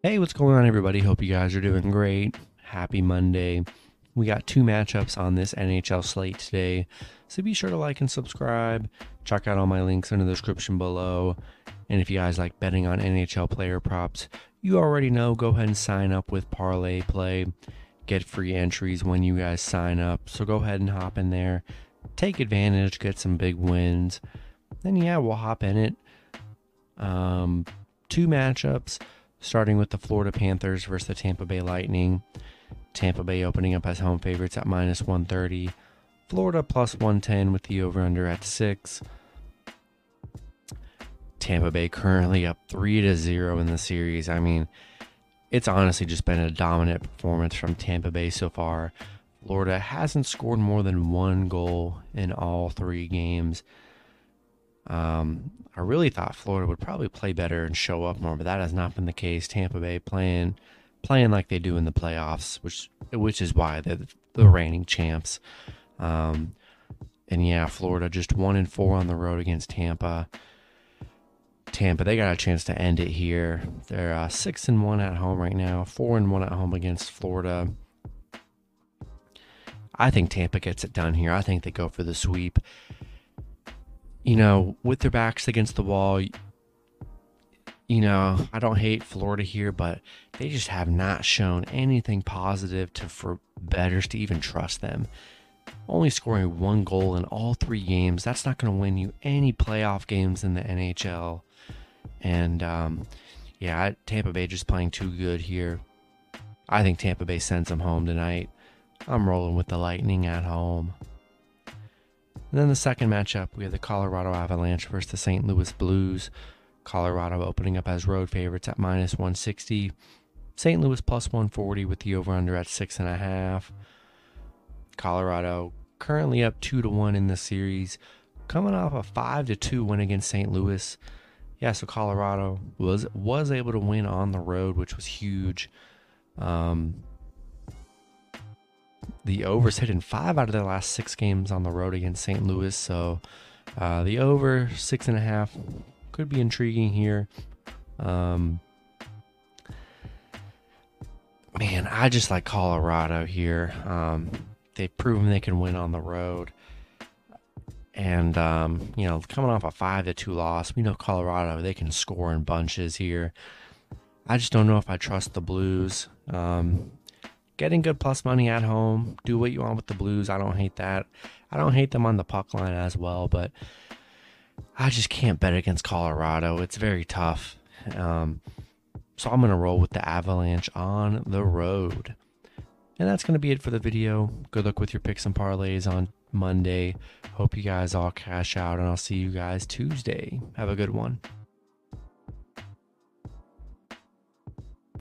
Hey, what's going on, everybody? Hope you guys are doing great. Happy Monday. We got two matchups on this NHL slate today, so be sure to like and subscribe. Check out all my links in the description below. And if you guys like betting on NHL player props, you already know, go ahead and sign up with Parlay Play. Get free entries when you guys sign up, so go ahead and hop in there. Take advantage, get some big wins. Then yeah, we'll hop in it. Two matchups. Starting with the Florida Panthers versus the Tampa Bay Lightning. Tampa Bay opening up as home favorites at -130. Florida +110 with the over-under at 6. Tampa Bay currently up 3-0 in the series. I mean, it's honestly just been a dominant performance from Tampa Bay so far. Florida hasn't scored more than one goal in all three games. I really thought Florida would probably play better and show up more, but that has not been the case. Tampa Bay playing like they do in the playoffs, which is why they're the reigning champs. And yeah, Florida just 1-4 on the road against Tampa. Tampa, they got a chance to end it here. They're 6-1 at home right now, 4-1 at home against Florida. I think Tampa gets it done here. I think they go for the sweep. You know, with their backs against the wall, you know, I don't hate Florida here, but they just have not shown anything positive for bettors to even trust them. Only scoring one goal in all three games, that's not going to win you any playoff games in the NHL. And, yeah, Tampa Bay just playing too good here. I think Tampa Bay sends them home tonight. I'm rolling with the Lightning at home. And then the second matchup, we have the Colorado Avalanche versus the St. Louis Blues. Colorado opening up as road favorites at -160. St. Louis +140 with the over-under at 6.5. Colorado currently up 2-1 in the series, coming off a 5-2 win against St. Louis. Yeah, so Colorado was able to win on the road, which was huge. The over's hit in 5 out of their last 6 games on the road against St. Louis, so the over 6.5 could be intriguing here. Man, I just like Colorado here. They've proven they can win on the road, and you know, coming off a 5-2 loss, we know Colorado, they can score in bunches here. I just don't know if I trust the Blues. Getting good plus money at home. Do what you want with the Blues. I don't hate that. I don't hate them on the puck line as well, but I just can't bet against Colorado. It's very tough. So I'm going to roll with the Avalanche on the road. And that's going to be it for the video. Good luck with your picks and parlays on Monday. Hope you guys all cash out, and I'll see you guys Tuesday. Have a good one.